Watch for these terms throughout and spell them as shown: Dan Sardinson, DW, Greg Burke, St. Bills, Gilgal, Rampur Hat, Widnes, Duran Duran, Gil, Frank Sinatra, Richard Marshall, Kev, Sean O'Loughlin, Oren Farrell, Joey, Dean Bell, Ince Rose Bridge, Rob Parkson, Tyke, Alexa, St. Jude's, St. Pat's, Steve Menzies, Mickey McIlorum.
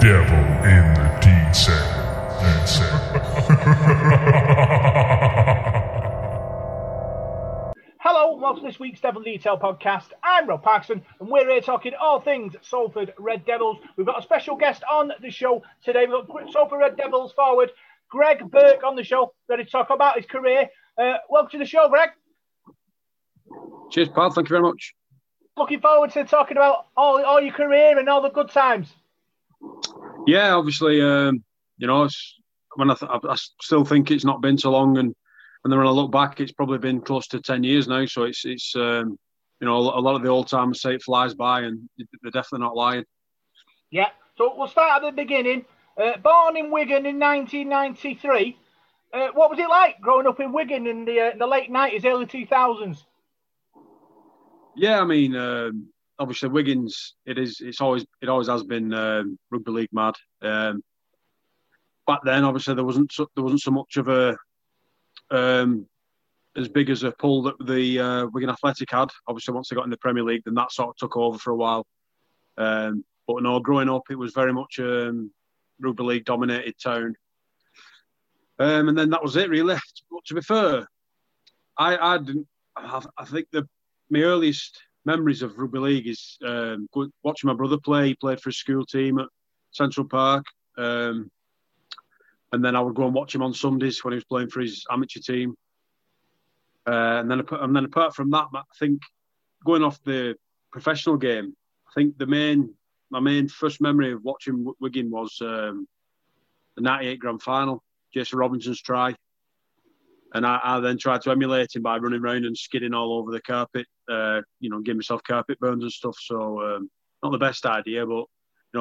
devil in the detail. That's it. Hello, welcome to this week's Devil in the Detail podcast. I'm Rob Parkson, and we're here talking all things Salford Red Devils. We've got a special guest on the show today. We've got Salford Red Devils forward Greg Burke on the show, ready to talk about his career. Welcome to the show, Greg. Cheers, pal. Thank you very much. Looking forward to talking about all your career and all the good times. Yeah, obviously, I still think it's not been so long, and then when I look back, it's probably been close to 10 years now. So it's a lot of the old timers say it flies by, and they're definitely not lying. Yeah. So we'll start at the beginning. Born in Wigan in 1993. What was it like growing up in Wigan in the late 90s, early 2000s? Yeah, I mean, obviously Wigan's. It always has been rugby league mad. Back then, obviously there wasn't so much of a as big as a pull that the Wigan Athletic had. Obviously, once they got in the Premier League, then that sort of took over for a while. But no, growing up, it was very much rugby league dominated town. And then that was it, really. But to be fair, my earliest memories of rugby league is watching my brother play. He played for a school team at Central Park. And then I would go and watch him on Sundays when he was playing for his amateur team. And then apart from that, I think going off the professional game, I think my main first memory of watching Wigan was the 98 grand final. Jason Robinson's try, and I then tried to emulate him by running around and skidding all over the carpet, giving myself carpet burns and stuff, so not the best idea, but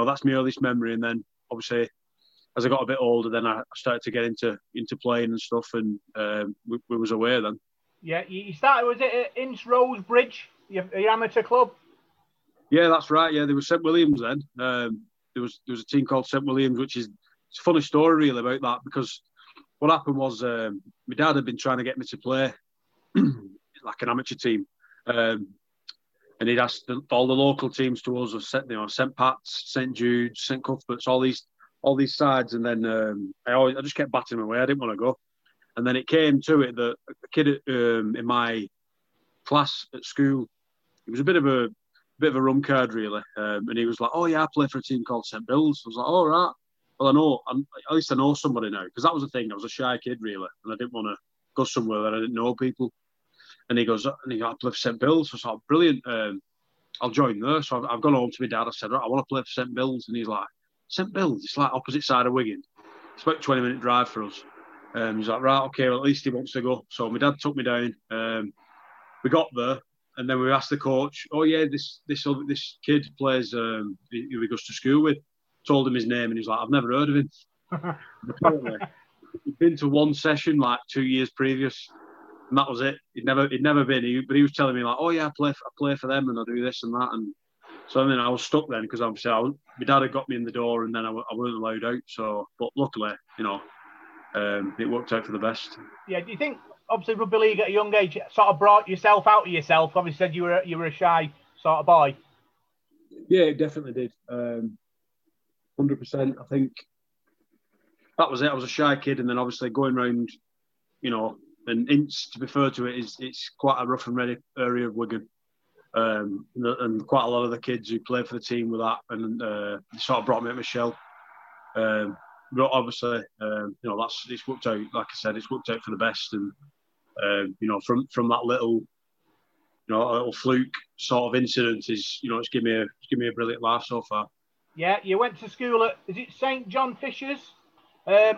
that's my earliest memory. And then obviously as I got a bit older, then I started to get into playing and stuff, and we was away then. Yeah, you started, was it at Ince Rose Bridge, your amateur club? Yeah, that's right, yeah, there was St. Williams then. There was a team called St. Williams, which is... It's a funny story, really, about that, because what happened was my dad had been trying to get me to play like an amateur team, and he'd asked all the local teams to us, St. Pat's, St. Jude's, St. Cuthbert's, all these sides, and then I just kept batting away. I didn't want to go, and then it came to it that a kid in my class at school, he was a bit of a rum card, really, and he was like, "Oh yeah, I play for a team called St. Bills." I was like, "Oh right." Well, at least I know somebody now, because that was the thing. I was a shy kid, really, and I didn't want to go somewhere that I didn't know people. And he goes, "I play for St. Bills." So I thought, brilliant. I'll join there. So I've gone home to my dad. I said, "Right, I want to play for St. Bills." And he's like, "St. Bills? It's like opposite side of Wigan. It's about a 20-minute drive for us." He's like, "Right, okay, well, at least he wants to go." So my dad took me down. We got there, and then we asked the coach, "Oh yeah, this kid plays who he goes to school with." Told him his name, and he's like, "I've never heard of him." Apparently, he'd been to one session like 2 years previous, and that was it. He'd never been. But he was telling me like, "Oh yeah, I play for them, and I do this and that." And so I was stuck then, because obviously my dad had got me in the door, and then I weren't allowed out. So, but luckily, it worked out for the best. Yeah. Do you think obviously rugby league at a young age sort of brought yourself out of yourself? Obviously, said you were a shy sort of boy. Yeah, it definitely did. 100%. I think that was it. I was a shy kid, and then obviously going round, and Ince, to refer to it, it's quite a rough and ready area of Wigan, and quite a lot of the kids who played for the team were that, and they sort of brought me up my shell. But obviously, it's worked out. Like I said, it's worked out for the best, and from that little, a little fluke sort of incident is, it's given me a brilliant life so far. Yeah, you went to school at, is it St. John Fisher's?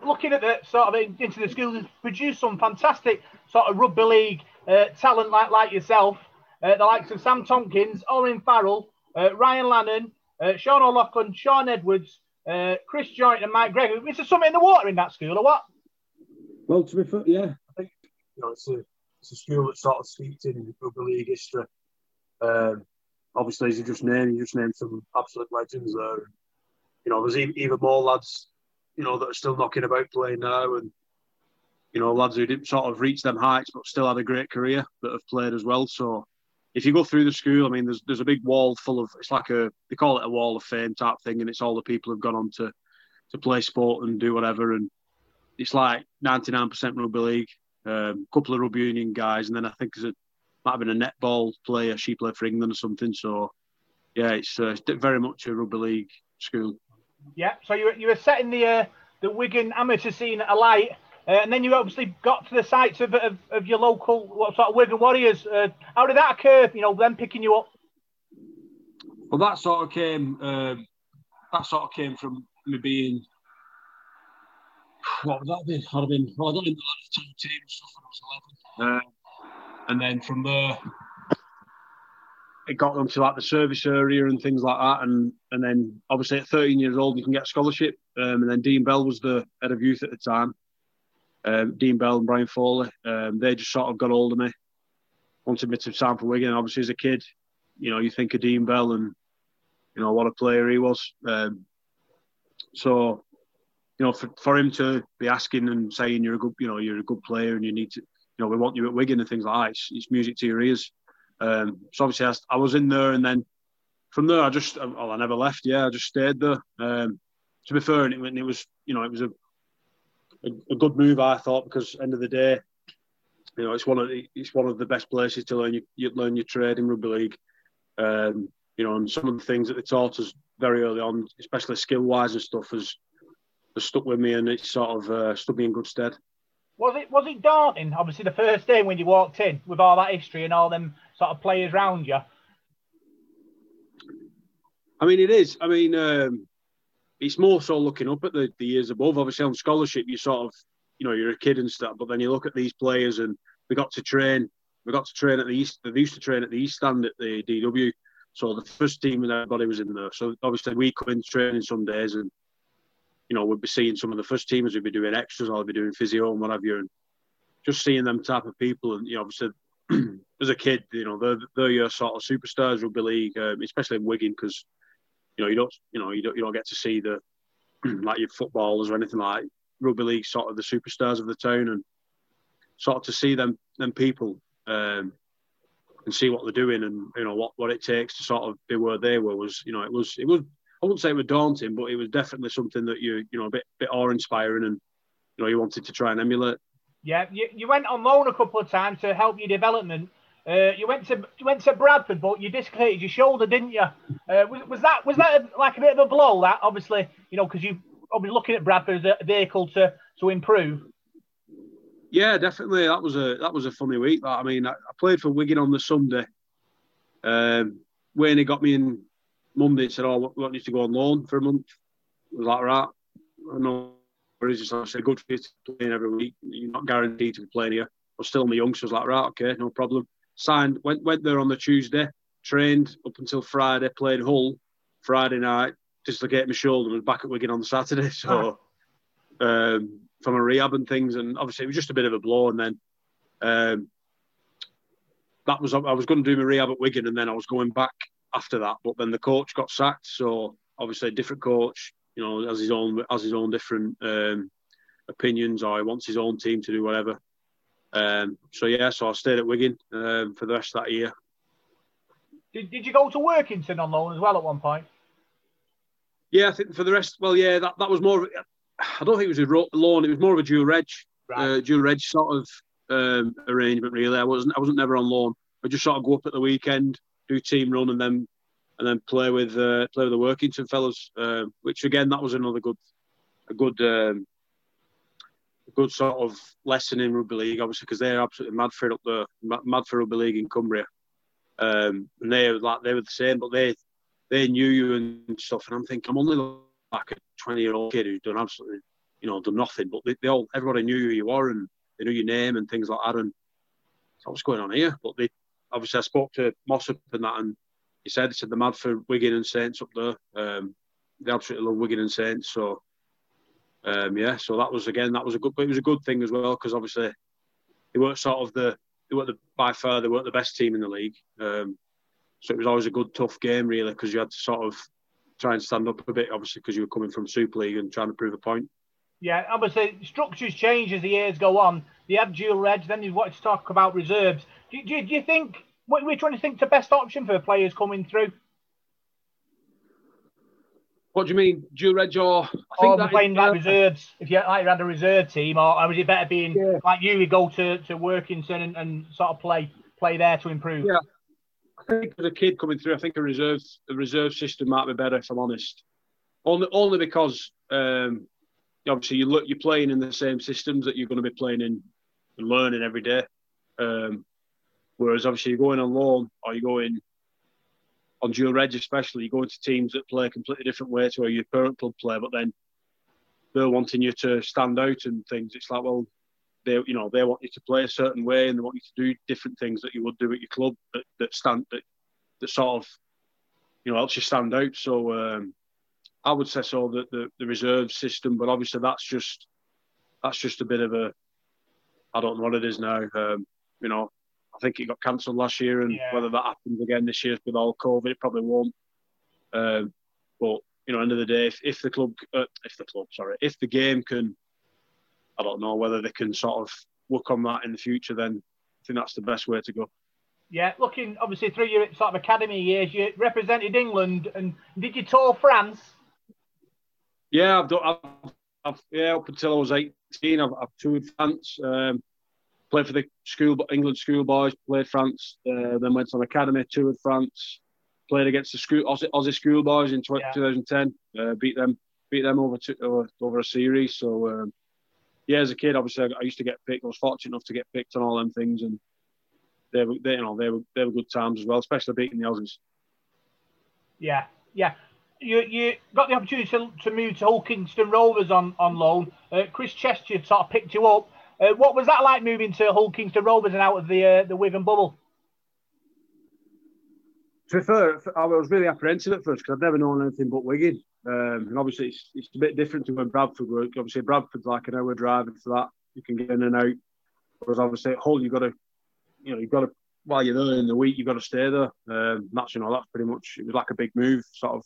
Looking at the sort of into the school, has produced some fantastic sort of rugby league talent like yourself. The likes of Sam Tompkins, Oren Farrell, Ryan Lannan, Sean O'Loughlin, Sean Edwards, Chris Joint and Mike Gregory. Is there something in the water in that school or what? Well, to be fair, yeah. I think it's a school that sort of steeped in rugby league history. Obviously, as you just named some absolute legends there. There's even more lads, that are still knocking about playing now, and lads who didn't sort of reach them heights but still had a great career that have played as well. So if you go through the school, I mean, there's a big wall full of, it's like a, they call it a wall of fame type thing, and it's all the people who've gone on to play sport and do whatever, and it's like 99% rugby league, couple of rugby union guys, and then I think there's a, might have been a netball player, she played for England or something, so yeah, it's very much a rugby league school. Yeah, so you were setting the Wigan amateur scene alight, and then you obviously got to the sights of your local sort of Wigan Warriors. How did that occur, you know, them picking you up? Well, that sort of came from me being, what would that have been? I'd have been, well, I don't think the last two teams stuff when I was 11. And then from there, it got them to like the service area and things like that, and then obviously at 13 years old you can get a scholarship, and then Dean Bell was the head of youth at the time, Dean Bell and Brian Foley, they just sort of got hold of me, wanted me to sign for Wigan, and obviously as a kid, you know, you think of Dean Bell and you know what a player he was, so you know for him to be asking and saying you're a good player and you need to, you know, we want you at Wigan and things like that, it's music to your ears. So obviously I was in there, and then from there I never left. Yeah, I just stayed there. To be fair, and it was, you know, it was a good move, I thought, because end of the day, you know, it's one of the best places to learn your trade in rugby league. You know, and some of the things that they taught us very early on, especially skill wise and stuff, has stuck with me, and it sort of stood me in good stead. Was it daunting? Obviously, the first day when you walked in with all that history and all them sort of players round you. I mean, it is. I mean, it's more so looking up at the years above. Obviously, on scholarship, you sort of, you know, you're a kid and stuff. But then you look at these players, and we got to train. We got to train at the East. They used to train at the East Stand at the DW. So the first team and everybody was in there. So obviously, we couldn't train in some days, and you know, we'd be seeing some of the first teamers, we'd be doing extras, or I'd be doing physio and what have you, and just seeing them type of people. And, you know, obviously, as a kid, you know, they're your sort of superstars, rugby league, especially in Wigan, because, you know, you don't get to see the, like, your footballers or anything like that. Rugby league, sort of the superstars of the town, and sort of to see them people and see what they're doing and, you know, what it takes to sort of be where they were was, you know, it was I wouldn't say it was daunting, but it was definitely something that you know, a bit awe-inspiring, and you know, you wanted to try and emulate. Yeah, you went on loan a couple of times to help your development. You went to Bradford, but you dislocated your shoulder, didn't you? Was that like a bit of a blow? That obviously, you know, because you obviously looking at Bradford as a vehicle to improve. Yeah, definitely. That was a funny week. I mean, I played for Wigan on the Sunday. Wayne got me in. Monday said, "Oh, we want you to go on loan for a month." I was like, "Right, I know." I said, "Good for you to be playing every week. You're not guaranteed to be playing here." I was still on the young, so I was like, "Right, okay, no problem." Signed, went there on the Tuesday, trained up until Friday, played Hull Friday night, dislocated my shoulder, and was back at Wigan on the Saturday. So, from a rehab and things, and obviously it was just a bit of a blow. And then I was going to do my rehab at Wigan, and then I was going back after that, but then the coach got sacked, so obviously a different coach, you know, has his own different opinions, or he wants his own team to do whatever. So I stayed at Wigan for the rest of that year. Did you go to Workington on loan as well at one point? Yeah, I think for the rest. Well, yeah, that was more. I don't think it was a loan. It was more of a dual reg sort of arrangement. Really, I wasn't never on loan. I just sort of go up at the weekend, do team run, and then play with the Workington fellas, which again that was another good sort of lesson in rugby league, obviously, because they're absolutely mad for rugby league in Cumbria, and they were the same, but they knew you and stuff, and I'm thinking I'm only like a 20-year-old kid who's done absolutely, you know, done nothing, but everybody knew who you were and they knew your name and things like that, and so what's going on here? But they. Obviously, I spoke to Mossop and that, and he said they're mad for Wigan and Saints up there. They absolutely love Wigan and Saints. So, so that was a good thing as well, because obviously they weren't the best team in the league. So it was always a good, tough game really, because you had to sort of try and stand up a bit, obviously, because you were coming from Super League and trying to prove a point. Yeah, obviously structures change as the years go on. They have dual reg, then you want to talk about reserves. Do you think we're trying to think the best option for players coming through. What do you mean, Dureg or? Playing like reserves. If you like, had a reserve team, or is it better being like you? We go to Workington and sort of play there to improve. Yeah, I think as a kid coming through, I think a reserve system might be better. If I'm honest, only because obviously you're playing in the same systems that you're going to be playing in and learning every day. Whereas obviously you're going on loan or you're going on dual reg, especially you're going to teams that play a completely different way to where your parent club play, but then they're wanting you to stand out and things. It's like, well, they want you to play a certain way and they want you to do different things that you would do at your club that sort of helps you stand out. So I would say so that the reserve system, but obviously that's just a bit of a, I don't know what it is now. I think it got cancelled last year, and whether that happens again this year with all COVID, it probably won't. But end of the day, if the game can, I don't know whether they can sort of work on that in the future, then I think that's the best way to go. Yeah, looking obviously through your sort of academy years, you represented England, and did you tour France? Yeah, up until I was 18, I've toured France. Played for the England schoolboys, played France, then went to an academy, toured France, played against the Aussie schoolboys in 2010, beat them over a series. So, as a kid, obviously, I used to get picked. I was fortunate enough to get picked on all them things, and they were good times as well, especially beating the Aussies. Yeah, yeah. You got the opportunity to move to Hull Kingston Rovers on loan. Chris Chester sort of picked you up. What was that like moving to Hull Kingston Rovers and out of the Wigan bubble? To be fair, I was really apprehensive at first because I'd never known anything but Wigan. And obviously, it's a bit different to when Bradford worked. Obviously, Bradford's like an hour drive for that. You can get in and out. Whereas obviously at Hull, you've got to while you're there in the week, you've got to stay there. That's pretty much, it was like a big move, sort of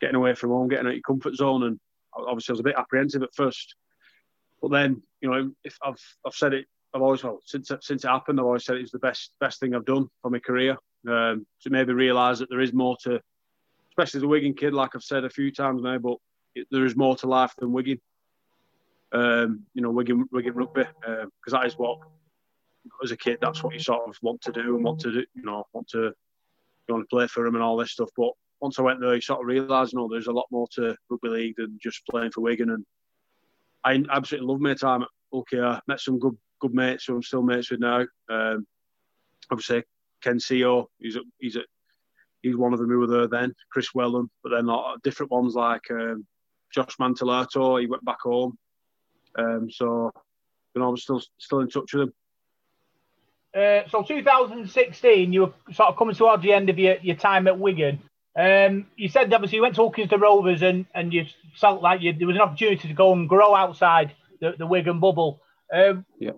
getting away from home, getting out of your comfort zone. And obviously, I was a bit apprehensive at first. But then, if I've said it, I've always since it happened, I've always said it was the best thing I've done for my career. To maybe realise that there is more to, especially as a Wigan kid, like I've said a few times now. But there is more to life than Wigan. Wigan rugby, because that is what, as a kid, that's what you sort of want to do and want to play for them and all this stuff. But once I went there, you sort of realise, there's a lot more to rugby league than just playing for Wigan. And I absolutely loved my time at OKR. Met some good mates who I'm still mates with now. Obviously, Ken Seo, he's one of them who were there then. Chris Wellham, but then different ones like Josh Mantellato. He went back home, so I'm still in touch with him. So 2016, you were sort of coming towards the end of your time at Wigan. You said obviously you went to Hull Kingston Rovers and you felt like there was an opportunity to go and grow outside the Wigan bubble.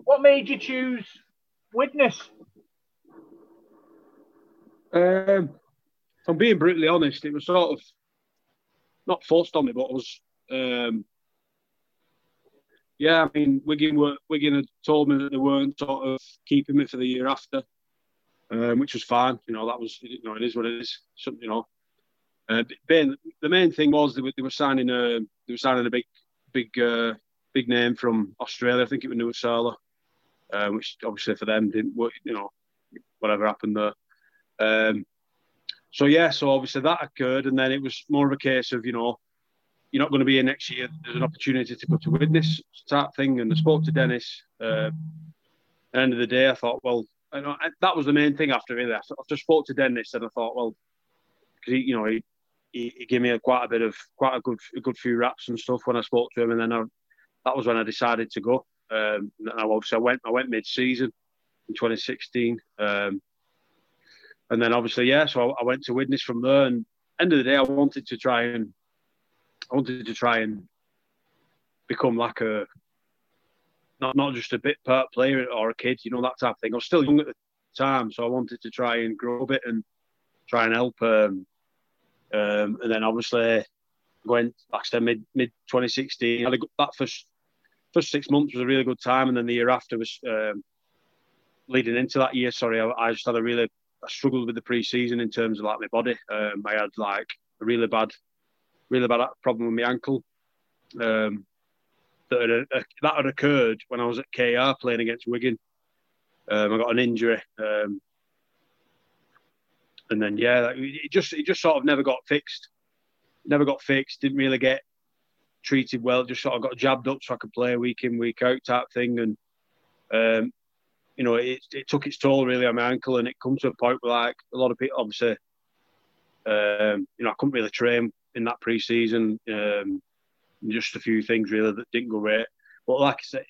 What made you choose Widnes? If I'm being brutally honest, it was sort of not forced on me, but it was. Wigan had told me that they weren't sort of keeping me for the year after, which was fine. That was it is what it is. The main thing was they were signing a big name from Australia. I think it was Nuasala, which obviously for them didn't work. Whatever happened there. So obviously that occurred, and then it was more of a case of you're not going to be here next year. There's an opportunity to go to Widnes type thing, and I spoke to Dennis. At the end of the day, I thought, well, that was the main thing after really. I just spoke to Dennis, and I thought, well. He gave me quite a good few raps and stuff when I spoke to him, and then that was when I decided to go. I went mid-season in 2016, and then obviously so I went to Widnes from there. And end of the day, I wanted to try and become like a not just a bit part player or a kid, that type of thing. I was still young at the time, so I wanted to try and grow a bit and try and help. And then obviously going back to mid 2016, that first 6 months was a really good time, and then the year after was leading into that year. I just had a really I struggled with the pre-season in terms of like my body. I had like a really bad problem with my ankle. That had occurred when I was at KR playing against Wigan. I got an injury, and then it just sort of never got fixed. Didn't really get treated well. Just sort of got jabbed up so I could play week in, week out type thing. And it took its toll really on my ankle, and it come to a point where like a lot of people, obviously, I couldn't really train in that pre-season. Just a few things really that didn't go right. But like I said,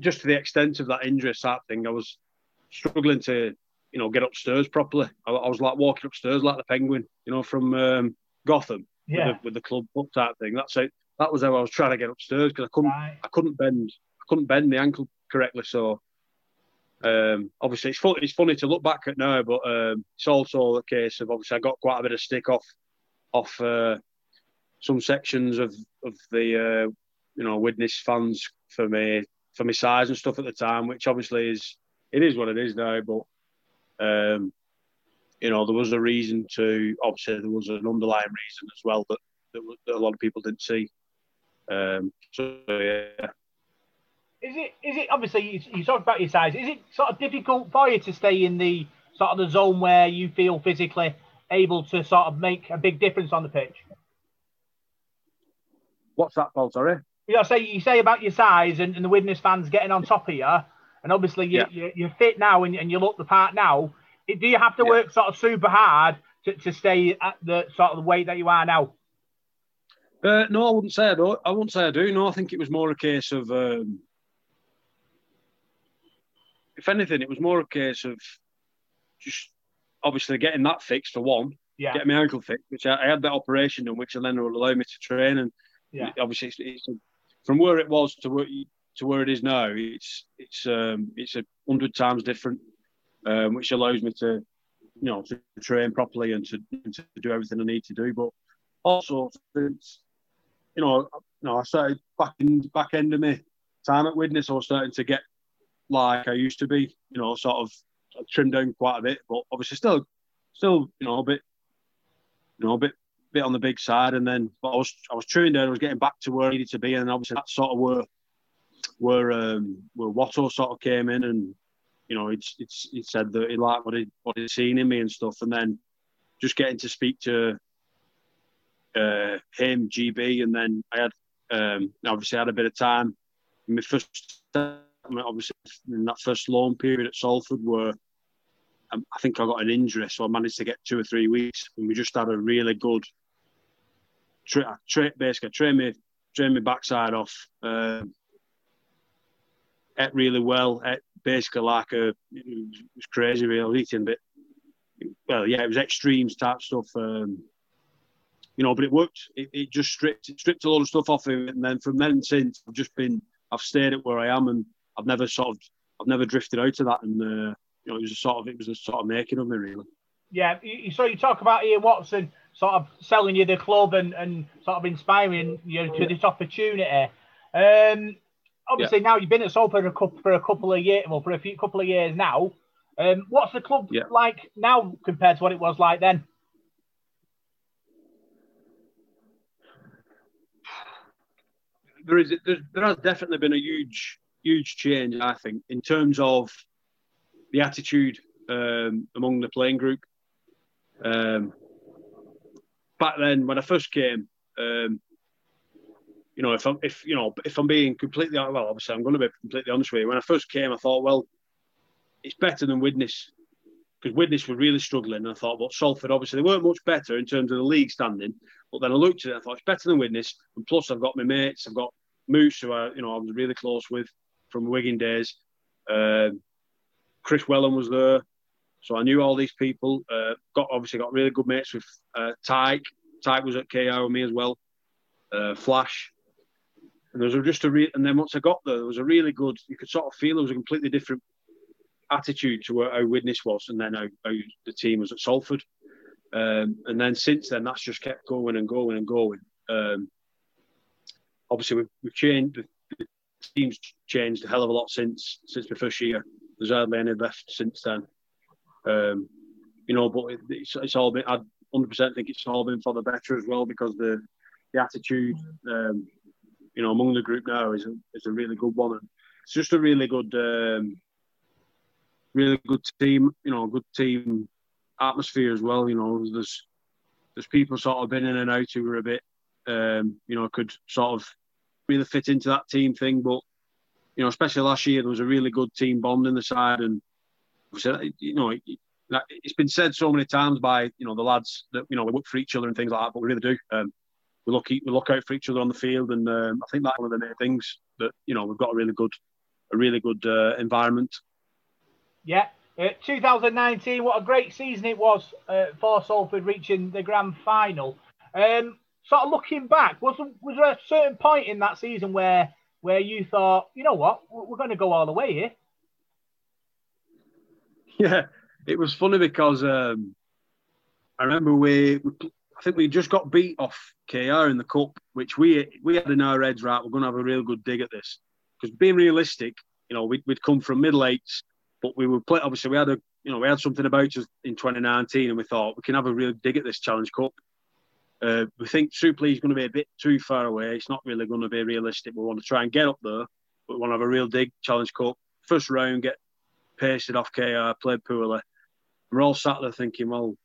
just to the extent of that injury type thing, I was struggling to, get upstairs properly. I was like walking upstairs like the penguin, from Gotham, with the club up type thing. That's it. That was how I was trying to get upstairs because I couldn't bend the ankle correctly. So obviously it's funny to look back at now, but it's also the case of obviously I got quite a bit of stick off some sections of the Widnes fans for my size and stuff at the time, which obviously is what it is now. But there was a reason to obviously there was an underlying reason as well that a lot of people didn't see. Is it obviously you talk about your size? Is it sort of difficult for you to stay in the sort of the zone where you feel physically able to sort of make a big difference on the pitch? What's that, Paul? Sorry. You say about your size and the Widnes fans getting on top of you, and obviously you're fit now and you look the part now. Do you have to work sort of super hard to stay at the sort of the weight that you are now? No, I wouldn't say I don't. I wouldn't say I do. No, I think it was more a case of, if anything, it was more a case of just obviously getting that fixed for one. Yeah. Getting my ankle fixed, which I had that operation done, which then will allow me to train and. Yeah. Obviously, it's from where it was to where it is now, it's 100 times different, which allows me to, to train properly and to do everything I need to do. But also, since I started back end of my time at Widnes, I was starting to get like I used to be, sort of I trimmed down quite a bit, but obviously still, a bit on the big side, and then but I was chewing down. I was getting back to where I needed to be, and obviously that's sort of where Watto sort of came in, and he said that he liked what he'd seen in me and stuff, and then just getting to speak to him, GB, and then I had obviously had a bit of time in my first time, obviously in that first loan period at Salford where I think I got an injury, so I managed to get 2 or 3 weeks, and we just had a really good. Basically, trained my backside off. Ate really well. Ate basically it was crazy. Really, I was eating a bit. Well, yeah, it was extremes type stuff. But it worked. It just stripped a lot of stuff off of it, and then from then since I've stayed at where I am, and I've never drifted out of that, and. It was a sort of making of me, really. Yeah, so you talk about Ian Watson sort of selling you the club and sort of inspiring you to this opportunity. Now you've been at Salford for a couple of years now. What's the club like now compared to what it was like then? There has definitely been a huge change, I think, in terms of the attitude among the playing group. Back then, when I first came, if I'm being completely honest, well, obviously I'm going to be completely honest with you. When I first came, I thought, well, it's better than Widnes because Widnes were really struggling. And I thought, well, Salford obviously they weren't much better in terms of the league standing. But then I looked at it, I thought it's better than Widnes, and plus I've got my mates, I've got Moose, who I was really close with from Wigan days. Chris Wellham was there, so I knew all these people. Got really good mates with Tyke. Tyke was at KR with me as well. Flash, and and then once I got there was a really good. You could sort of feel there was a completely different attitude to how Widnes was, and then how the team was at Salford. And then since then, that's just kept going. Obviously, we've changed. The team's changed a hell of a lot since my first year. There's hardly any left since then. you know, but it's all been, I 100% think it's all been for the better as well, because the attitude, you know, among the group now is a really good one. And it's just a really good team, you know, good team atmosphere as well. You know, there's people sort of been in and out who were a bit, you know, could sort of really fit into that team thing. But, you know, especially last year, there was a really good team bond in the side. And, you know, it's been said so many times by, you know, the lads that, you know, we look for each other and things like that, but we really do. We look out for each other on the field, and I think that's one of the main things that, you know, we've got a really good environment. Yeah, 2019, what a great season it was for Salford, reaching the grand final. Sort of looking back, was there a certain point in that season where you thought, you know what, we're going to go all the way here? Yeah, it was funny because I remember I think we just got beat off KR in the cup, which we had in our heads, right, we're going to have a real good dig at this. Because being realistic, you know, we'd come from middle eights, but we were obviously we had something about us in 2019, and we thought we can have a real dig at this Challenge Cup. We think Super League is going to be a bit too far away. It's not really going to be realistic. We want to try and get up there, but we want to have a real dig, Challenge Cup. First round, get pasted off KR, played poorly. We're all sat there thinking, well,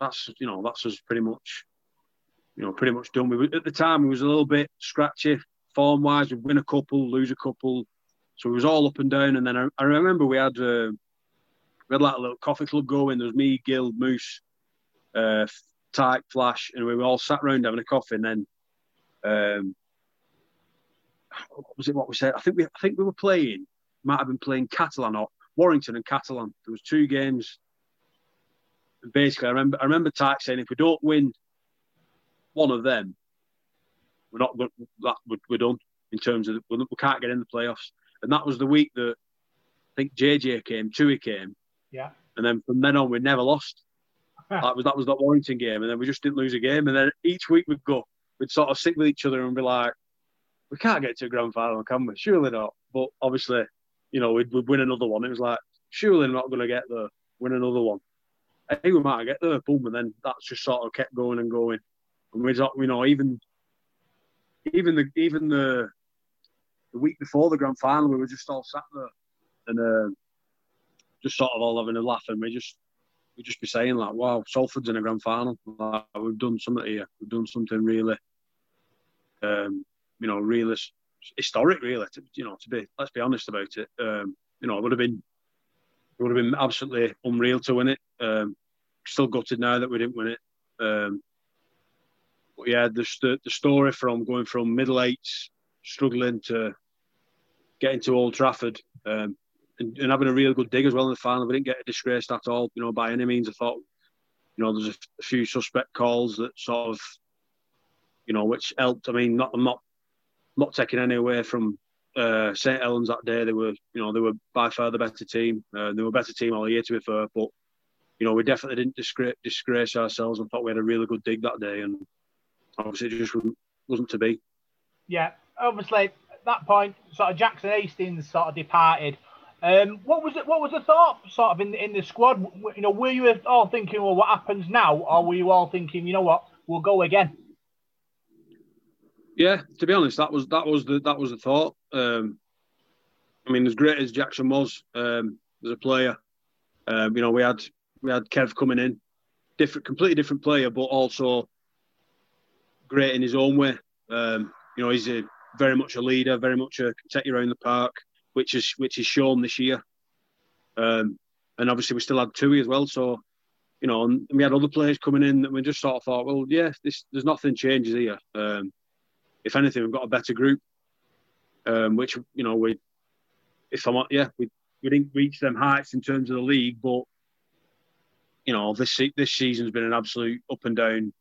that's us pretty much done. At the time, we was a little bit scratchy form-wise. We'd win a couple, lose a couple. So it was all up and down. And then I remember we had like a little coffee club going. There was me, Gil, Moose, Tyke, Flash, and we were all sat round having a coffee. And then what we said? I think we were playing. Might have been playing Catalan or Warrington and Catalan. There was two games. Basically, I remember Tyke saying, if we don't win one of them, we're done in terms of we can't get in the playoffs. And that was the week that I think JJ came, Tui came, yeah. And then from then on, we never lost. that was that Warrington game, and then we just didn't lose a game. And then each week we'd sort of sit with each other and be like, we can't get to a grand final, can we? Surely not. But obviously, you know, we'd win another one. It was like, surely not going to get there. Win another one. I think we might get there, boom, and then that's just sort of kept going and going. And we, you know, even the week before the grand final, we were just all sat there and just sort of all having a laugh, and we'd just be saying like, "Wow, Salford's in a grand final. Like, we've done something here. We've done something really, you know, really historic. Really, let's be honest about it. You know, it would have been absolutely unreal to win it. Still gutted now that we didn't win it. But yeah, the story from going from middle eights, struggling to getting to Old Trafford, and having a real good dig as well in the final. We didn't get disgraced at all, you know, by any means. I thought, you know, there's a few suspect calls that sort of, you know, which helped. I mean, I'm not taking any away from St. Helens that day. They were by far the better team. They were a better team all year, to be fair. But, you know, we definitely didn't disgrace ourselves, and thought we had a really good dig that day. And obviously, it just wasn't to be. Yeah, obviously, at that point, sort of Jackson Hastings sort of departed. What was the thought sort of in the squad? You know, were you all thinking, well, what happens now? Or were you all thinking, you know what, we'll go again? Yeah, to be honest, that was the thought. I mean, as great as Jackson was as a player, you know, we had Kev coming in, completely different player, but also great in his own way. You know, he's very much a leader, very much a can take you around the park, which is shown this year. And obviously we still had Tui as well, so, you know, and we had other players coming in that we just sort of thought, well, yeah, there's nothing changes here. If anything, we've got a better group, which, you know, we didn't reach them heights in terms of the league, but, you know, this season's been an absolute up and down.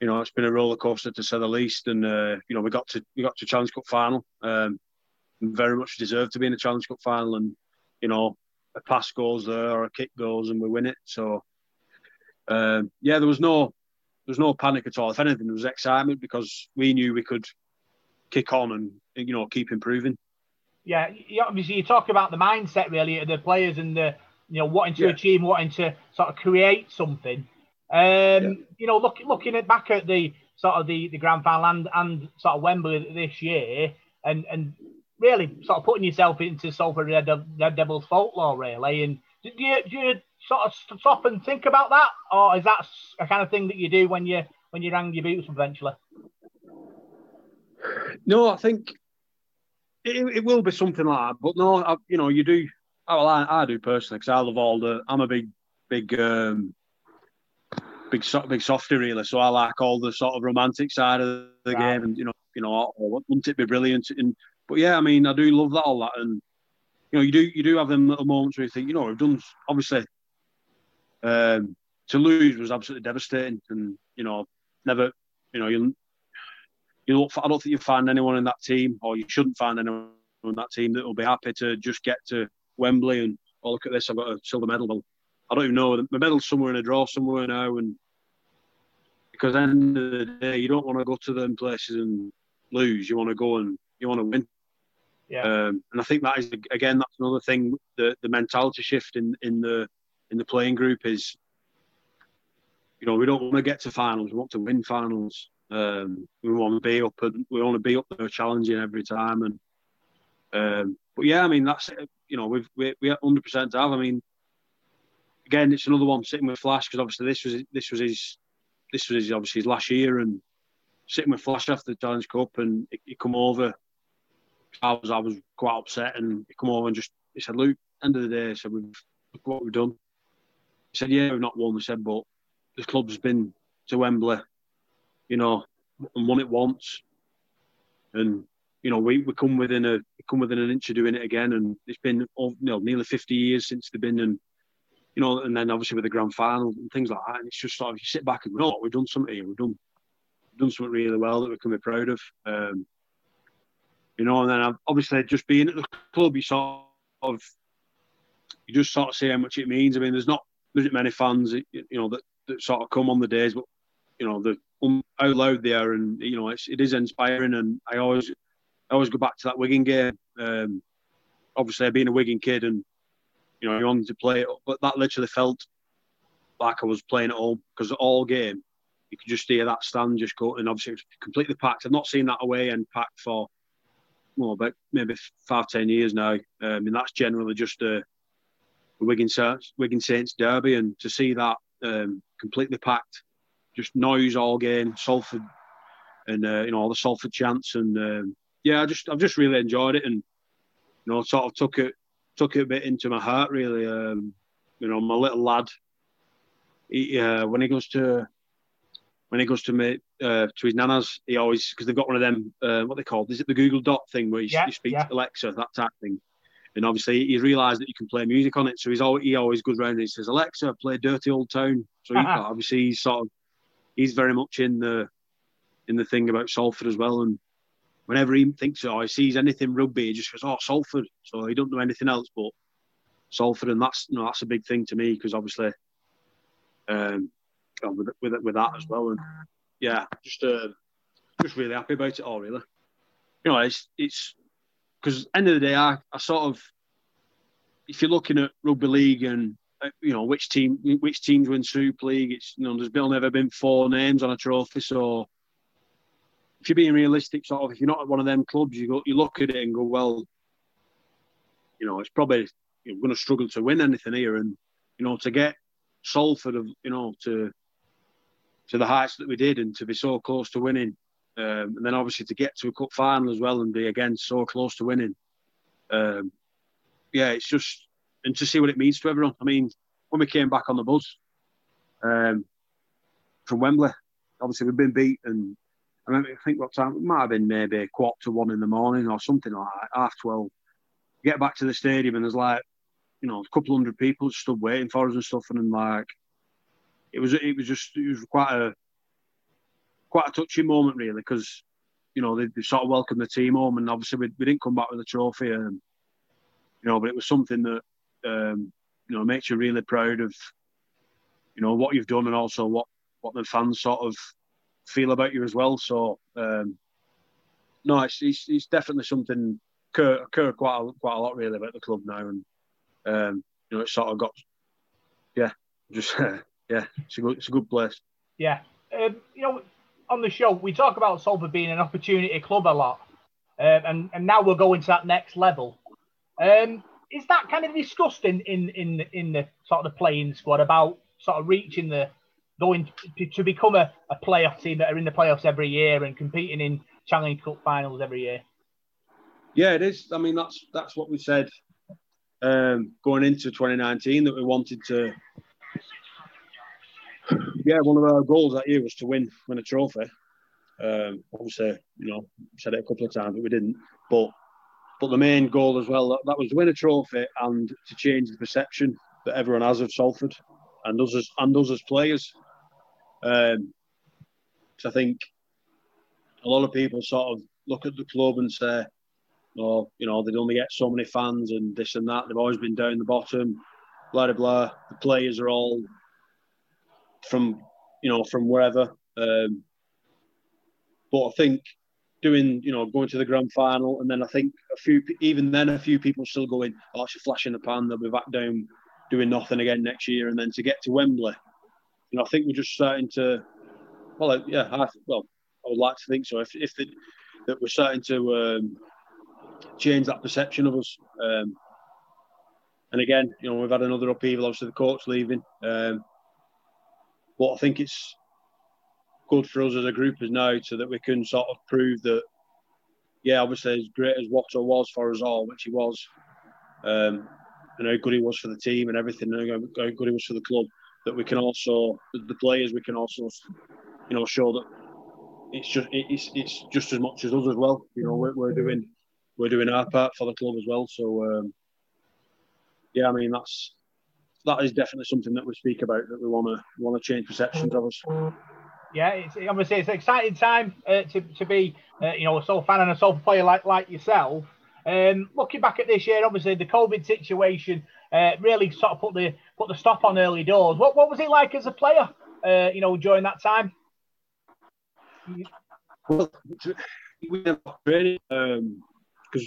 You know, it's been a roller coaster, to say the least, and you know, we got to Challenge Cup final. Very much deserved to be in the Challenge Cup final, and, you know, a pass goes there or a kick goes, and we win it. So yeah, there was no panic at all. If anything, there was excitement, because we knew we could kick on and, you know, keep improving. Yeah, obviously you talk about the mindset really of the players and the wanting to achieve, wanting to sort of create something. You know, looking back at the sort of the grand final and sort of Wembley this year, and really sort of putting yourself into Salford Red Devils folklore, really. And do you sort of stop and think about that, or is that a kind of thing that you do when you hang your boots eventually? No, I think it will be something like that. But no, you do. Well, I do personally, because I love all the. I'm a big softy really. So I like all the sort of romantic side of the game, and you know, wouldn't it be brilliant? And but yeah, I mean, I do love that, all that, and you know, you do have them little moments where you think, you know, we've done. Obviously, to lose was absolutely devastating, and you know, never, you know, I don't think you find anyone in that team, or you shouldn't find anyone in that team that will be happy to just get to Wembley and, oh, look at this, I've got a silver medal. Well, I don't even know. My medal's somewhere in a drawer somewhere now. And because at the end of the day, you don't want to go to them places and lose. You want to go and you want to win. Yeah. And I think that is, again, that's another thing, the mentality shift in the playing group is, you know, we don't want to get to finals. We want to win finals. We want to be up, and we want to be up there challenging every time. And but yeah, I mean, that's, you know, we 100% have. I mean, again, it's another one sitting with Flash, because obviously this was his obviously his last year, and sitting with Flash after the Challenge Cup, and he come over. I was quite upset, and he come over and just, he said, "Luke, end of the day," I said, "Look what we've done." He said, "Yeah, we've not won." I said, "But this club's been to Wembley, you know, and won it once, and you know we come within an inch of doing it again, and it's been, you know, nearly 50 years since they've been, and you know, and then obviously with the grand final and things like that, and it's just sort of, you sit back and go, oh, we've done something here, we've done something really well that we can be proud of, you know." And then obviously just being at the club, you just sort of see how much it means. I mean, there isn't many fans, you know, that sort of come on the days, but you know how loud they are, and you know, it is inspiring. And I always go back to that Wigan game. Obviously, being a Wigan kid, and you know, you wanted to play it, but that literally felt like I was playing at home, because all game you could just hear that stand just go, and obviously it was completely packed. I've not seen that away end packed for about maybe 5-10 years now. I mean, that's generally just a Wigan Saints derby, and to see that completely packed. Just noise all game, Salford, and you know, all the Salford chants, and yeah, I've just really enjoyed it, and you know, sort of took it a bit into my heart, really. You know, my little lad, he when he goes to his nana's, he always, because they've got one of them what they call, is it the Google Dot thing where you speak to Alexa, that type of thing, and obviously he's realised that you can play music on it, so he always goes round and he says, "Alexa, play Dirty Old Town." So obviously he's sort of. He's very much in the thing about Salford as well, and whenever he thinks, or he sees anything rugby, he just goes, "Oh, Salford!" So he don't know anything else but Salford, and that's, you know, that's a big thing to me, because obviously, with that as well, and yeah, just really happy about it all, really. You know, it's because end of the day, I sort of, if you're looking at rugby league and. You know, which teams win Super League. It's, you know, there's never been four names on a trophy. So if you're being realistic, sort of, if you're not at one of them clubs, you look at it and go, well, you know, it's probably, you're going to struggle to win anything here. And you know, to get Salford, you know, to the heights that we did, and to be so close to winning, and then obviously to get to a cup final as well, and be again so close to winning. Yeah, it's just. And to see what it means to everyone. I mean, when we came back on the bus from Wembley, obviously we've been beat, and I remember, I think what time, it might have been maybe 1:45 in the morning or something like that, 12:30. Get back to the stadium and there's like, you know, a couple hundred people stood waiting for us and stuff, and I'm like, it was quite a touching moment, really, because, you know, they sort of welcomed the team home, and obviously we didn't come back with a trophy, and you know, but it was something that, you know, makes you really proud of, you know, what you've done, and also what the fans sort of feel about you as well. So, no, it's definitely something occur quite a lot, really, about the club now. And you know, it sort of got, yeah, just, yeah, it's a good place. Yeah. You know, on the show, we talk about Salford being an opportunity club a lot, and now we're going to that next level. Is that kind of discussed in the sort of the playing squad about sort of reaching the, going to become a playoff team that are in the playoffs every year and competing in Challenge Cup finals every year? Yeah, it is. I mean, that's what we said going into 2019, that we wanted to. Yeah, one of our goals that year was to win a trophy. Obviously, you know, said it a couple of times, but we didn't. But the main goal as well, that was to win a trophy and to change the perception that everyone has of Salford and us as players. So I think a lot of people sort of look at the club and say, "Oh, you know, they'd only get so many fans and this and that. They've always been down the bottom, blah blah blah." The players are all from wherever. But I think doing, you know, going to the grand final, and then I think a few people still going, "Oh, it's a flash in the pan. They'll be back down doing nothing again next year." And then to get to Wembley, you know, I think we're just starting to. Well, yeah, I would like to think so. If we're starting to change that perception of us. And again, you know, we've had another upheaval. Obviously, the coach leaving. But I think it's good for us as a group as now, so that we can sort of prove that, yeah, obviously as great as Watto was for us all, which he was, and how good he was for the team and everything, and how good he was for the club, that we can also, the players, we can also, you know, show that it's just as much as us as well. You know, we're doing our part for the club as well. So yeah, I mean that is definitely something that we speak about, that we want to change perceptions of us. Yeah, obviously it's an exciting time to be, you know, a Salford fan and a Salford player like yourself. Looking back at this year, obviously the COVID situation really sort of put the stop on early doors. What was it like as a player, you know, during that time? Well, we never really, because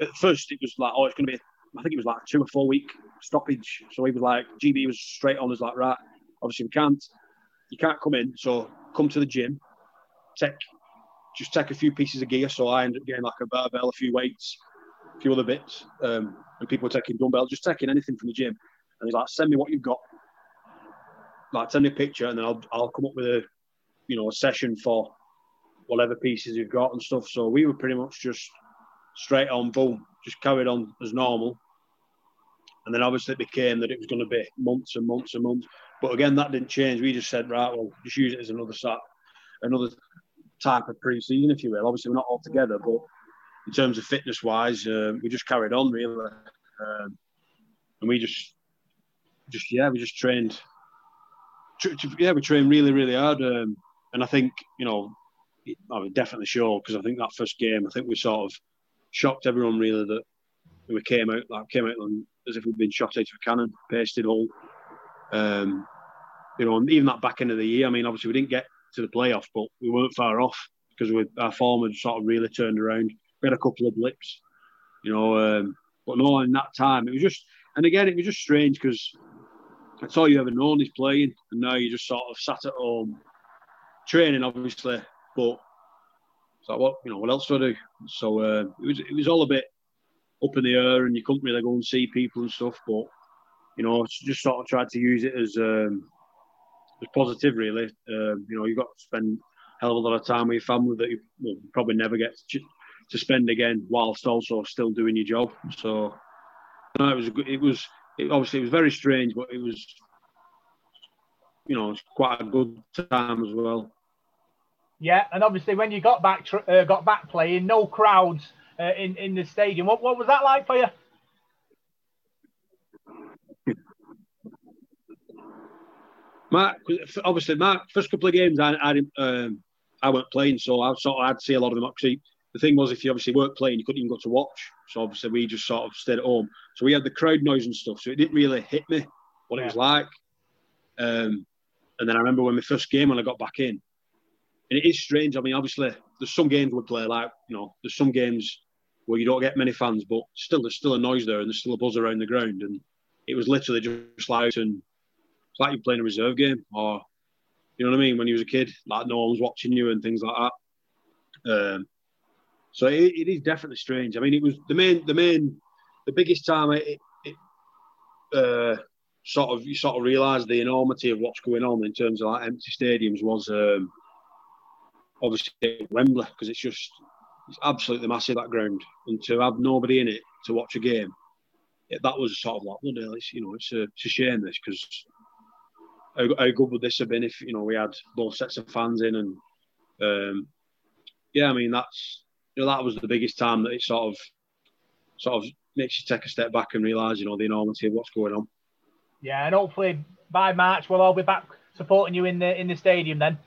at first it was like, oh, it's going to be. I think it was like a 2 or 4 week stoppage. So he was like, GB was straight on. Was like, right, obviously you can't come in. So come to the gym, take a few pieces of gear. So I ended up getting like a barbell, a few weights, a few other bits, and people were taking dumbbells, just taking anything from the gym. And he's like, send me what you've got. Like, send me a picture, and then I'll come up with a, you know, a session for whatever pieces you've got and stuff. So we were pretty much just straight on, boom. Just carried on as normal. And then obviously it became that it was going to be months and months and months. But again, that didn't change. We just said, right, well, just use it as another type of pre-season, if you will. Obviously, we're not all together, but in terms of fitness-wise, we just carried on, really. And we just trained. Yeah, we trained really, really hard. And I think, you know, I would definitely show, because I think that first game, I think we sort of shocked everyone, really, that we came out as if we'd been shot out of a cannon, pasted all, you know, and even that back end of the year. I mean, obviously we didn't get to the playoffs, but we weren't far off, because our form had sort of really turned around. We had a couple of blips, you know, but no, in that time it was just, and again, it was just strange, because that's all you ever known is playing, and now you just sort of sat at home training, obviously, but it's like, well, you know, what else do I do? So it was all a bit up in the air, and you couldn't really go and see people and stuff. But, you know, just sort of tried to use it as positive, really. You know, you've got to spend a hell of a lot of time with your family that you will probably never get to spend again, whilst also still doing your job. So, you know, it was very strange, but it was, you know, it's quite a good time as well. Yeah, and obviously when you got back playing, no crowds in the stadium. What was that like for you? Mark, first couple of games I weren't playing, so I sort of had to see a lot of them. Actually, the thing was, if you obviously weren't playing, you couldn't even go to watch. So obviously we just sort of stayed at home. So we had the crowd noise and stuff, so it didn't really hit me what it was like. And then I remember when my first game, when I got back in. And it is strange. I mean, obviously, there's some games we play, like, you know, there's some games where you don't get many fans, but still there's still a noise there and there's still a buzz around the ground. And it was literally just like, and it's like you're playing a reserve game, or you know what I mean, when you was a kid, like no one's watching you and things like that. So it is definitely strange. I mean, it was the biggest time you realised the enormity of what's going on in terms of like empty stadiums was obviously Wembley, because it's absolutely massive, that ground, and to have nobody in it to watch a game, that was sort of like, bloody hell, it's a shame this, because how good would this have been if we had both sets of fans in, and yeah, I mean that's that was the biggest time that it sort of makes you take a step back and realise the enormity of what's going on. Yeah, and hopefully by March we'll all be back supporting you in the stadium then.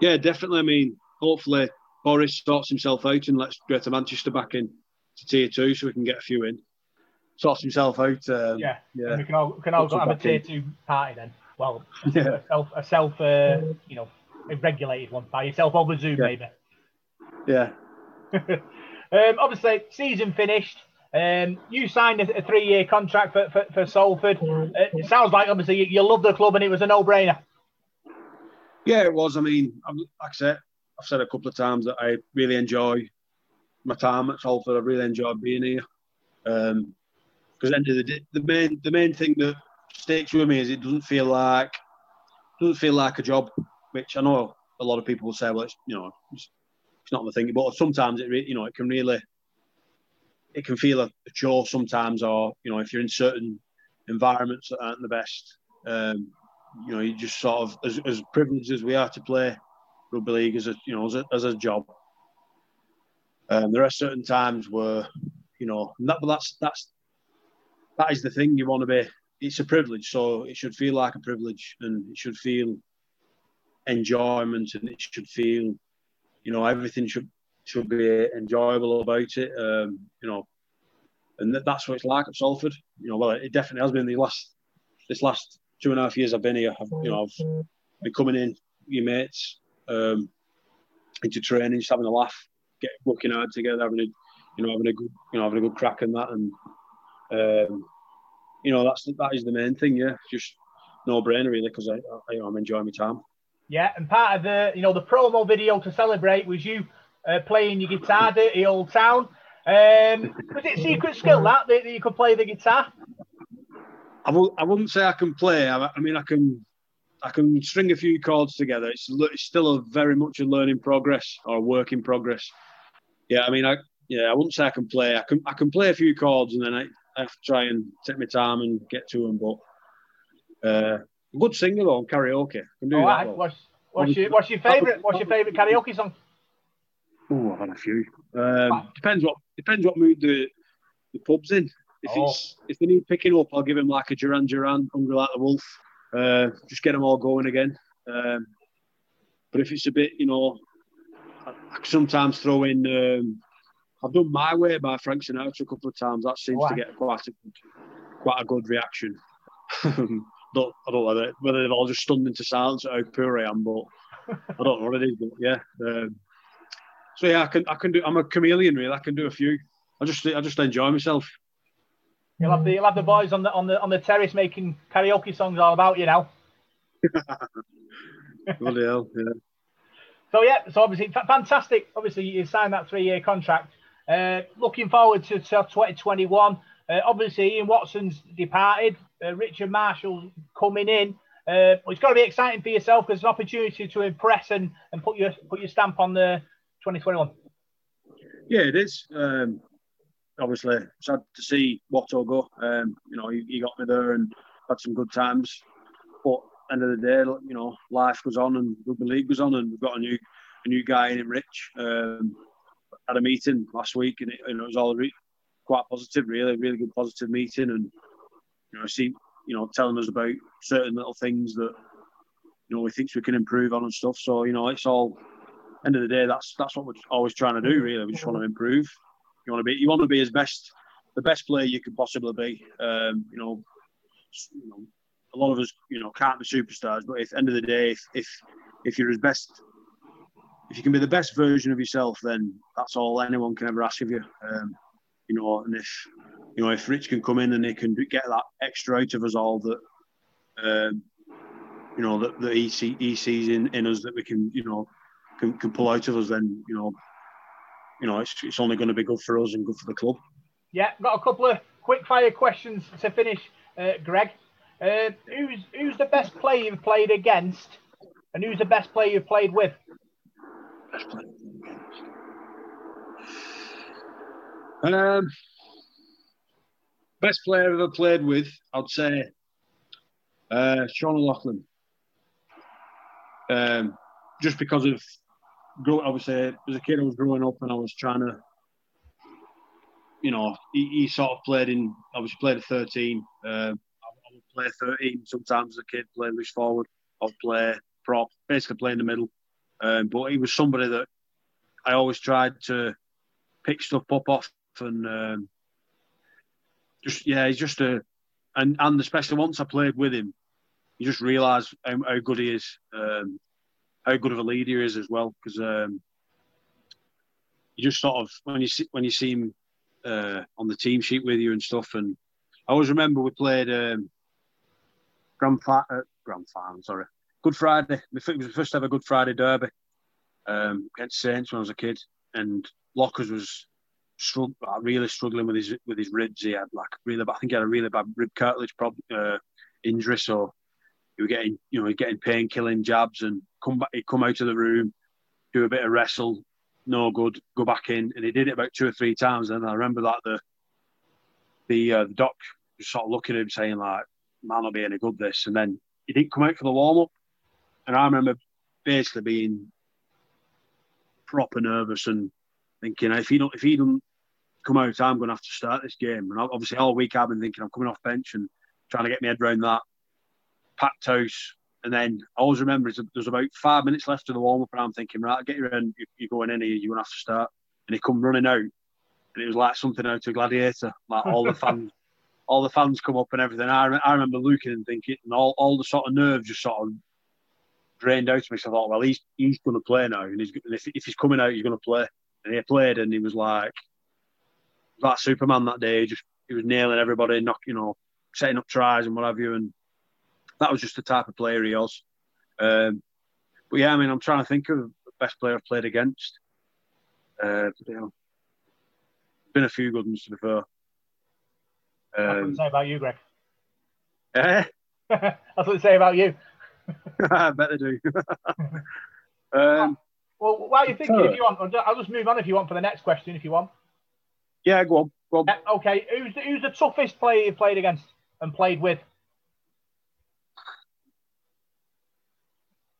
Yeah, definitely. I mean, hopefully Boris sorts himself out and lets Greater Manchester back in to Tier 2 so we can get a few in. Sorts himself out. Yeah. We can all go have a Tier 2 party then. Well, yeah. a regulated one by yourself over Zoom, yeah. Maybe. Yeah. Obviously, season finished. You signed a 3-year contract for Salford. It sounds like obviously you love the club and it was a no-brainer. Yeah, it was. I mean, like I said, I've said a couple of times that I really enjoy my time at Salford. I really enjoy being here. Because at the end of the day, the main thing that sticks with me is it doesn't feel like a job, which I know a lot of people will say, well, it's not the thing. But sometimes it can feel a chore sometimes, or if you're in certain environments that aren't the best. You just sort of, as privileged as we are to play rugby league as a job. There are certain times where that is the thing you want to be. It's a privilege, so it should feel like a privilege, and it should feel enjoyment, and it should feel everything should be enjoyable about it. And that's what it's like at Salford. Well, it definitely has been this last 2.5 years I've been here. I've been coming in, your mates, into training, just having a laugh, working hard together, having a good crack and that, and that is the main thing. Yeah, just no brainer really, because I'm enjoying my time. Yeah, and part of the the promo video to celebrate was you playing your guitar, Dirty Old Town. Was it a secret skill that you could play the guitar? I wouldn't say I can play. I mean, I can string a few chords together. It's still very much a learning progress or a work in progress. Yeah, I mean, I wouldn't say I can play. I can play a few chords, and then I have to try and take my time and get to them. But a good singer though, on karaoke. I can do that. Right. What's your favourite karaoke song? Oh, I've had a few. Depends what mood the pub's in. If they need picking up, I'll give him like a Duran Duran, Hungry Like the Wolf. Just get them all going again. But if it's a bit, I sometimes throw in. I've done My Way by Frank Sinatra a couple of times. That seems to get quite a good reaction. I don't know whether they've all just stunned into silence at how poor I am, but I don't know what it is. But yeah. So yeah, I can do. I'm a chameleon, really. I can do a few. I just enjoy myself. You'll have the boys on the terrace making karaoke songs all about you now. Bloody hell, yeah. So obviously fantastic. Obviously you signed that 3-year contract. Looking forward to 2021. Obviously Ian Watson's departed. Richard Marshall's coming in. It's got to be exciting for yourself because it's an opportunity to impress and put your stamp on the 2021. Yeah, it is. Obviously, sad to see Watto go. He got me there and had some good times. But end of the day, life goes on and rugby league goes on, and we've got a new guy in him, Rich. Had a meeting last week, and it was all quite positive, really, really good positive meeting, and telling us about certain little things that he thinks we can improve on and stuff. So it's all end of the day. That's what we're always trying to do, really. We just want to improve. You want to be the best player you can possibly be. A lot of us, can't be superstars, but at the end of the day, if you're as best, if you can be the best version of yourself, then that's all anyone can ever ask of you. You know, and if, you know, if Rich can come in and he can get that extra out of us all that, you know, that he sees in us that we can, you know, can pull out of us, then, you know, it's only going to be good for us and good for the club. Yeah, got a couple of quick fire questions to finish, Greg. Who's the best player you've played against, and who's the best player you've played with? Best player against. Best player I've ever played with, I'd say Sean O'Loughlin. Just because of, obviously, as a kid I was growing up and I was trying to, you know, he sort of played in, obviously played at 13. I would play 13 sometimes as a kid, play loose forward, I'd play prop, basically play in the middle. But he was somebody that I always tried to pick stuff up off, and he's just a, and especially once I played with him, you just realise how good he is, how good of a leader he is as well, because you just sort of, when you see him on the team sheet with you and stuff, and I always remember we played Good Friday. It was the first ever Good Friday derby against Saints when I was a kid, and Lockers was really struggling with his ribs. He had I think he had a really bad rib cartilage problem, injury. So he was getting pain killing jabs, and he'd come out of the room, do a bit of wrestle, no good, go back in, and he did it about two or three times. And I remember that the doc was sort of looking at him saying like, "Man, I'll be any good this." And then he didn't come out for the warm up, and I remember basically being proper nervous and thinking, if he doesn't come out, I'm going to have to start this game. And obviously all week I've been thinking, I'm coming off bench and trying to get my head around that. Packed house. And then I always remember there's about 5 minutes left of the warm-up, and I'm thinking, right, get your end, you're going in here, you're going to have to start. And he come running out, and it was like something out of Gladiator. Like all the fans come up and everything. I remember looking and thinking, and all the sort of nerves just sort of drained out of me. So I thought, well, he's going to play now, and if he's coming out, he's going to play. And he played, and he was like Superman that day. He was nailing everybody, setting up tries and what have you. And that was just the type of player he was. But yeah, I mean, I'm trying to think of the best player I've played against. Been a few good ones to be fair. That's what to say about you, Greg. Eh? That's what to say about you. I bet they do. Well, while you're thinking, if you want, I'll just move on if you want for the next question, if you want. Yeah, go on. Yeah, okay, who's the toughest player you've played against and played with?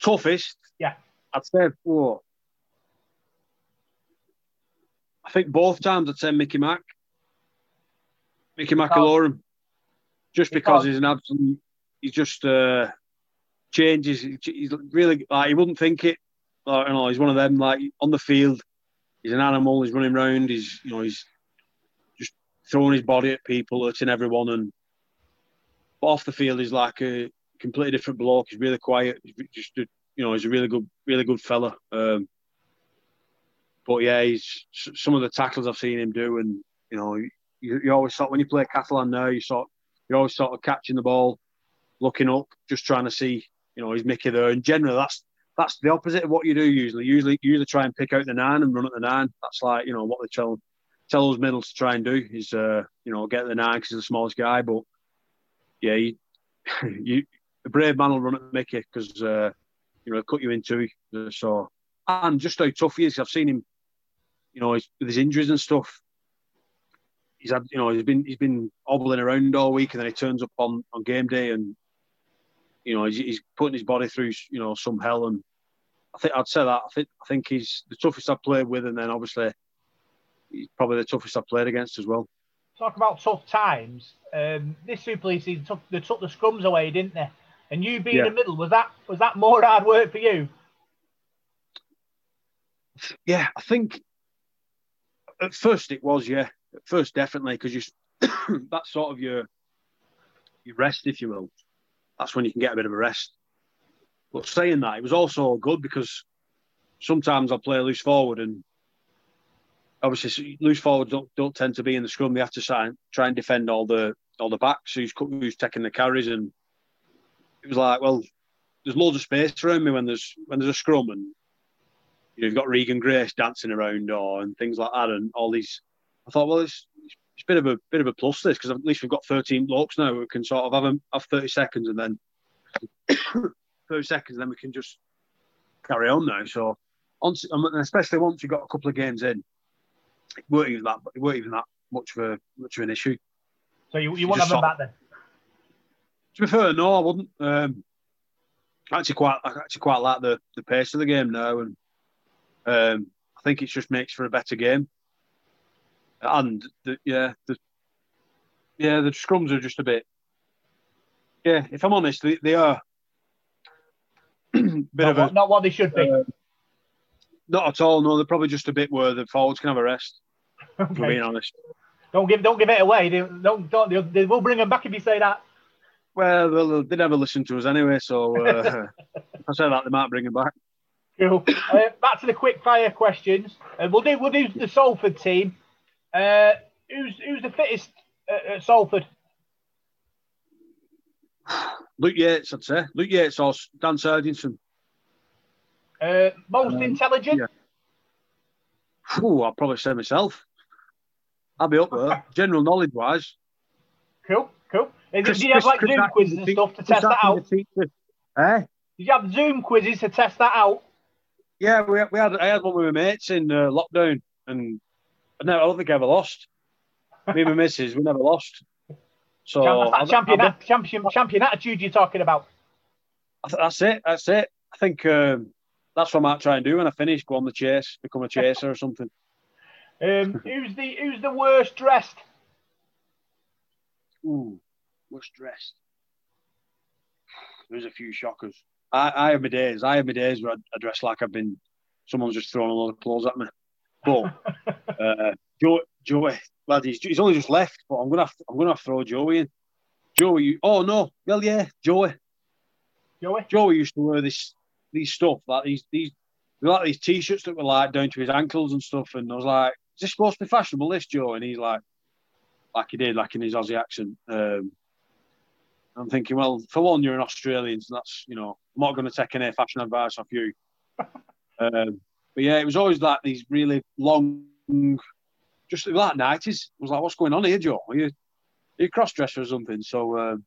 Toughest? Yeah. I'd say, I think both times I'd say Mickey McIlorum. Just because he's an absolute, he just changes, he's really, he wouldn't think it. Like, he's one of them. Like on the field, he's an animal. He's running around. He's just throwing his body at people, hurting everyone. But off the field, he's like a completely different bloke. He's really quiet. He's just, he's a really good fella. But yeah, he's some of the tackles I've seen him do, and you always sort of, when you play Catalan now, you're always sort of catching the ball, looking up, just trying to see. Is Mickey there? And generally, that's the opposite of what you do usually. Usually try and pick out the nine and run at the nine. That's like, what they tell those middles to try and do is, get the nine because he's the smallest guy. But, yeah, a brave man will run at Mickey because, he'll cut you in two. So, and just how tough he is. I've seen him, with his injuries and stuff. He's had, he's been hobbling around all week, and then he turns up on game day and, he's putting his body through, some hell, and I think he's the toughest I've played with, and then obviously he's probably the toughest I've played against as well. Talk about tough times. This Super League season, they took the scrums away, didn't they? And you being in the middle, was that more hard work for you? Yeah, I think at first it was. Yeah, at first definitely, because that's sort of your rest, if you will. That's when you can get a bit of a rest. But saying that, it was also good because sometimes I'll play loose forward, and obviously loose forwards don't tend to be in the scrum. They have to try and defend all the backs who's taking the carries. And it was like, well, there's loads of space around me when there's a scrum, and you've got Regan Grace dancing around and things like that, and all these. I thought, well, it's a bit of a plus this, because at least we've got 13 blokes now who can sort of have 30 seconds and then 30 seconds, and then we can just carry on now. So, and especially once you got a couple of games in, it weren't even that much of an issue. So you want to have them back then? To be fair, no, I wouldn't. I actually quite like the pace of the game now, and I think it just makes for a better game. And the scrums are just a bit. Yeah, if I'm honest, they are. Not what they should be. Not at all. No, they're probably just a bit where the forwards can have a rest. Okay. If I'm being honest. Don't give it away. They will bring them back if you say that. Well, they never listen to us anyway, so if I say that, they might bring them back. Cool. Back to the quick fire questions. We'll do the Salford team. Who's the fittest at Salford? Luke Yates, I'd say. Luke Yates or Dan Sardinson. Most intelligent? Yeah. I'd probably say myself. I'll be up there. General knowledge wise. Cool. Did you have Zoom quizzes and stuff to test that out? Did you have Zoom quizzes to test that out? Yeah, I had one with my mates in lockdown, and I don't think I ever lost. Me and my missus, we never lost. So that's champion attitude you're talking about. That's it. I think that's what I might try and do when I finish. Go on the chase, become a chaser or something. Who's the worst dressed? Ooh, worst dressed. There's a few shockers. I have my days where I dress like I've been. Someone's just thrown a lot of clothes at me. But Joey, lad, he's only just left. But I'm gonna have to throw Joey in. Joey. Joey used to wear these stuff, like these t-shirts that were like down to his ankles and stuff. And I was like, "Is this supposed to be fashionable, this, Joe?" And he's like he did, like in his Aussie accent. I'm thinking, well, for one, you're an Australian, so that's I'm not going to take any fashion advice off you. But yeah, it was always like these really long, just like 90s. I was like, what's going on here, Joe? Are you a cross-dresser or something? So,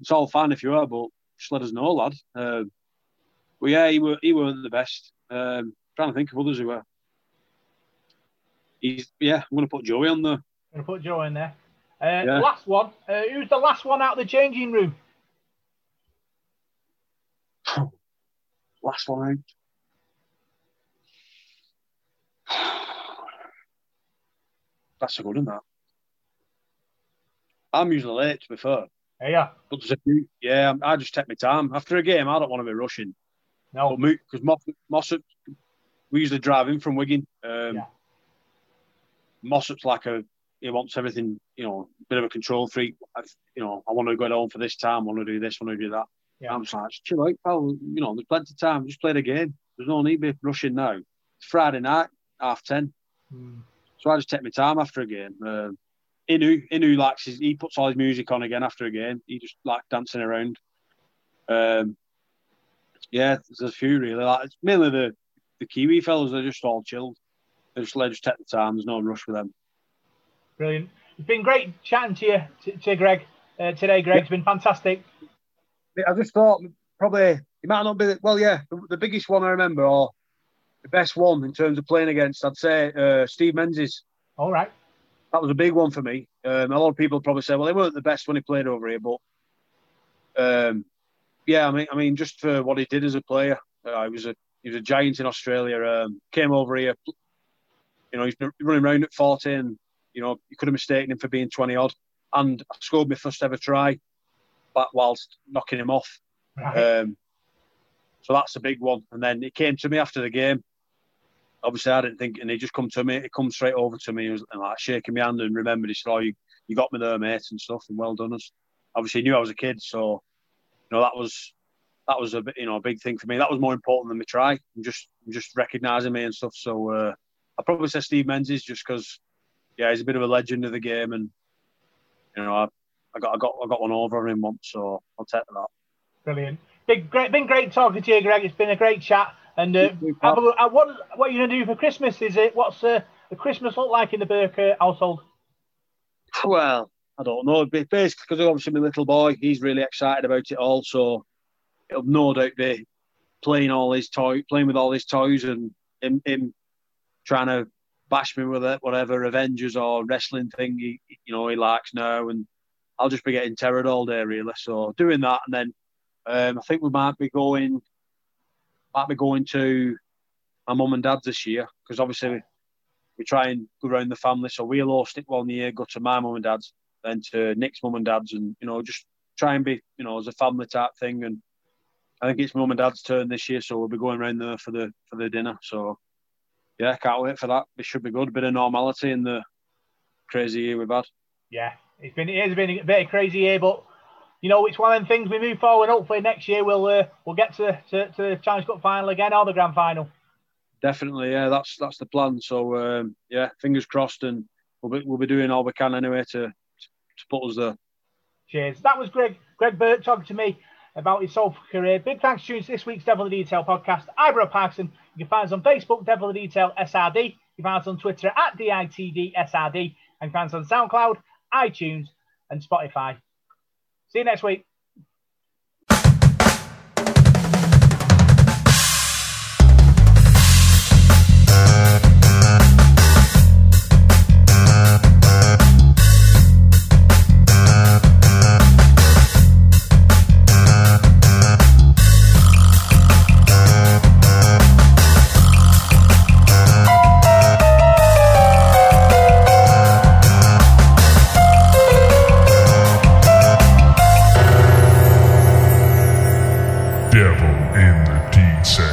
it's all fine if you are, but just let us know, lad. But yeah, he weren't the best. Trying to think of others who were. I'm going to put Joey on there. I'm going to put Joey in there. Last one. Who's the last one out of the changing room? Last one out. That's a good one, that. I'm usually late, to be fair. Yeah. But there's a few. Yeah, I just take my time. After a game, I don't want to be rushing. No. Because Mossop, we usually drive in from Wigan. Mossop's like he wants everything, a bit of a control freak. I want to go home for this time, I want to do this, I want to do that. Yeah. I'm just like, chill out, pal. There's plenty of time. Just play the game. There's no need to be rushing now. It's Friday night, 10:30. So I just take my time after a game. Inu likes he puts all his music on again after a game. He just likes dancing around. Yeah, there's a few really. It's mainly the Kiwi fellas. They're just all chilled. They just take the time. There's no rush with them. Brilliant. It's been great chatting to you, to Greg today. Greg, it's been fantastic. I just thought probably it might not be. Well, yeah, the biggest one I remember, or the best one in terms of playing against, I'd say Steve Menzies. All right. That was a big one for me. A lot of people probably say, well, they weren't the best when he played over here, but I mean, just for what he did as a player, he was a giant in Australia. Came over here, he's been running around at 14. You could have mistaken him for being 20 odd. And I scored my first ever try, but whilst knocking him off. Right. So that's a big one. And then he came to me after the game. Obviously, I didn't think, and he just come to me. He come straight over to me. He was like shaking my hand and remembered. He said, "Oh, you got me there, mate, and stuff, and well done." Obviously, he knew I was a kid, so that was that was a bit, you know, a big thing for me. That was more important than my try. I'm just recognising me and stuff. So I probably say Steve Menzies just because, yeah, he's a bit of a legend of the game, and you know, I got one over on him once, so I'll take that. Brilliant. Been great talking to you, Greg. It's been a great chat. And what are you going to do for Christmas? Is it what's the Christmas look like in the Burke household? Well, I don't know. Basically, because obviously my little boy, he's really excited about it all. So it'll no doubt be playing with all his toys, and him trying to bash me with it, whatever Avengers or wrestling thing he likes now. And I'll just be getting terrored all day, really. So doing that, and then I think we might be going to my mum and dad this year, because obviously we try and go around the family. So we'll host it 1 year, go to my mum and dad's, then to Nick's mum and dad's, and you know, just try and be, you know, as a family type thing. And I think it's mum and dad's turn this year, so we'll be going around there for the dinner. So yeah, can't wait for that. It should be good. A bit of normality in the crazy year we've had. Yeah, it has been a bit of crazy year, but you know, it's one of them things. We move forward. Hopefully next year we'll get to the Challenge Cup final again, or the Grand Final. Definitely, yeah. That's the plan. So yeah, fingers crossed, and we'll be doing all we can anyway to put us there. Cheers. That was Greg Burke talking to me about his sole career. Big thanks to you to this week's Devil in the Detail podcast. I'm Rob Parkson. You can find us on Facebook, Devil in the Detail SRD. You can find us on Twitter at DITDSRD, and you can find us on SoundCloud, iTunes, and Spotify. See you next week. Devil in the Detail.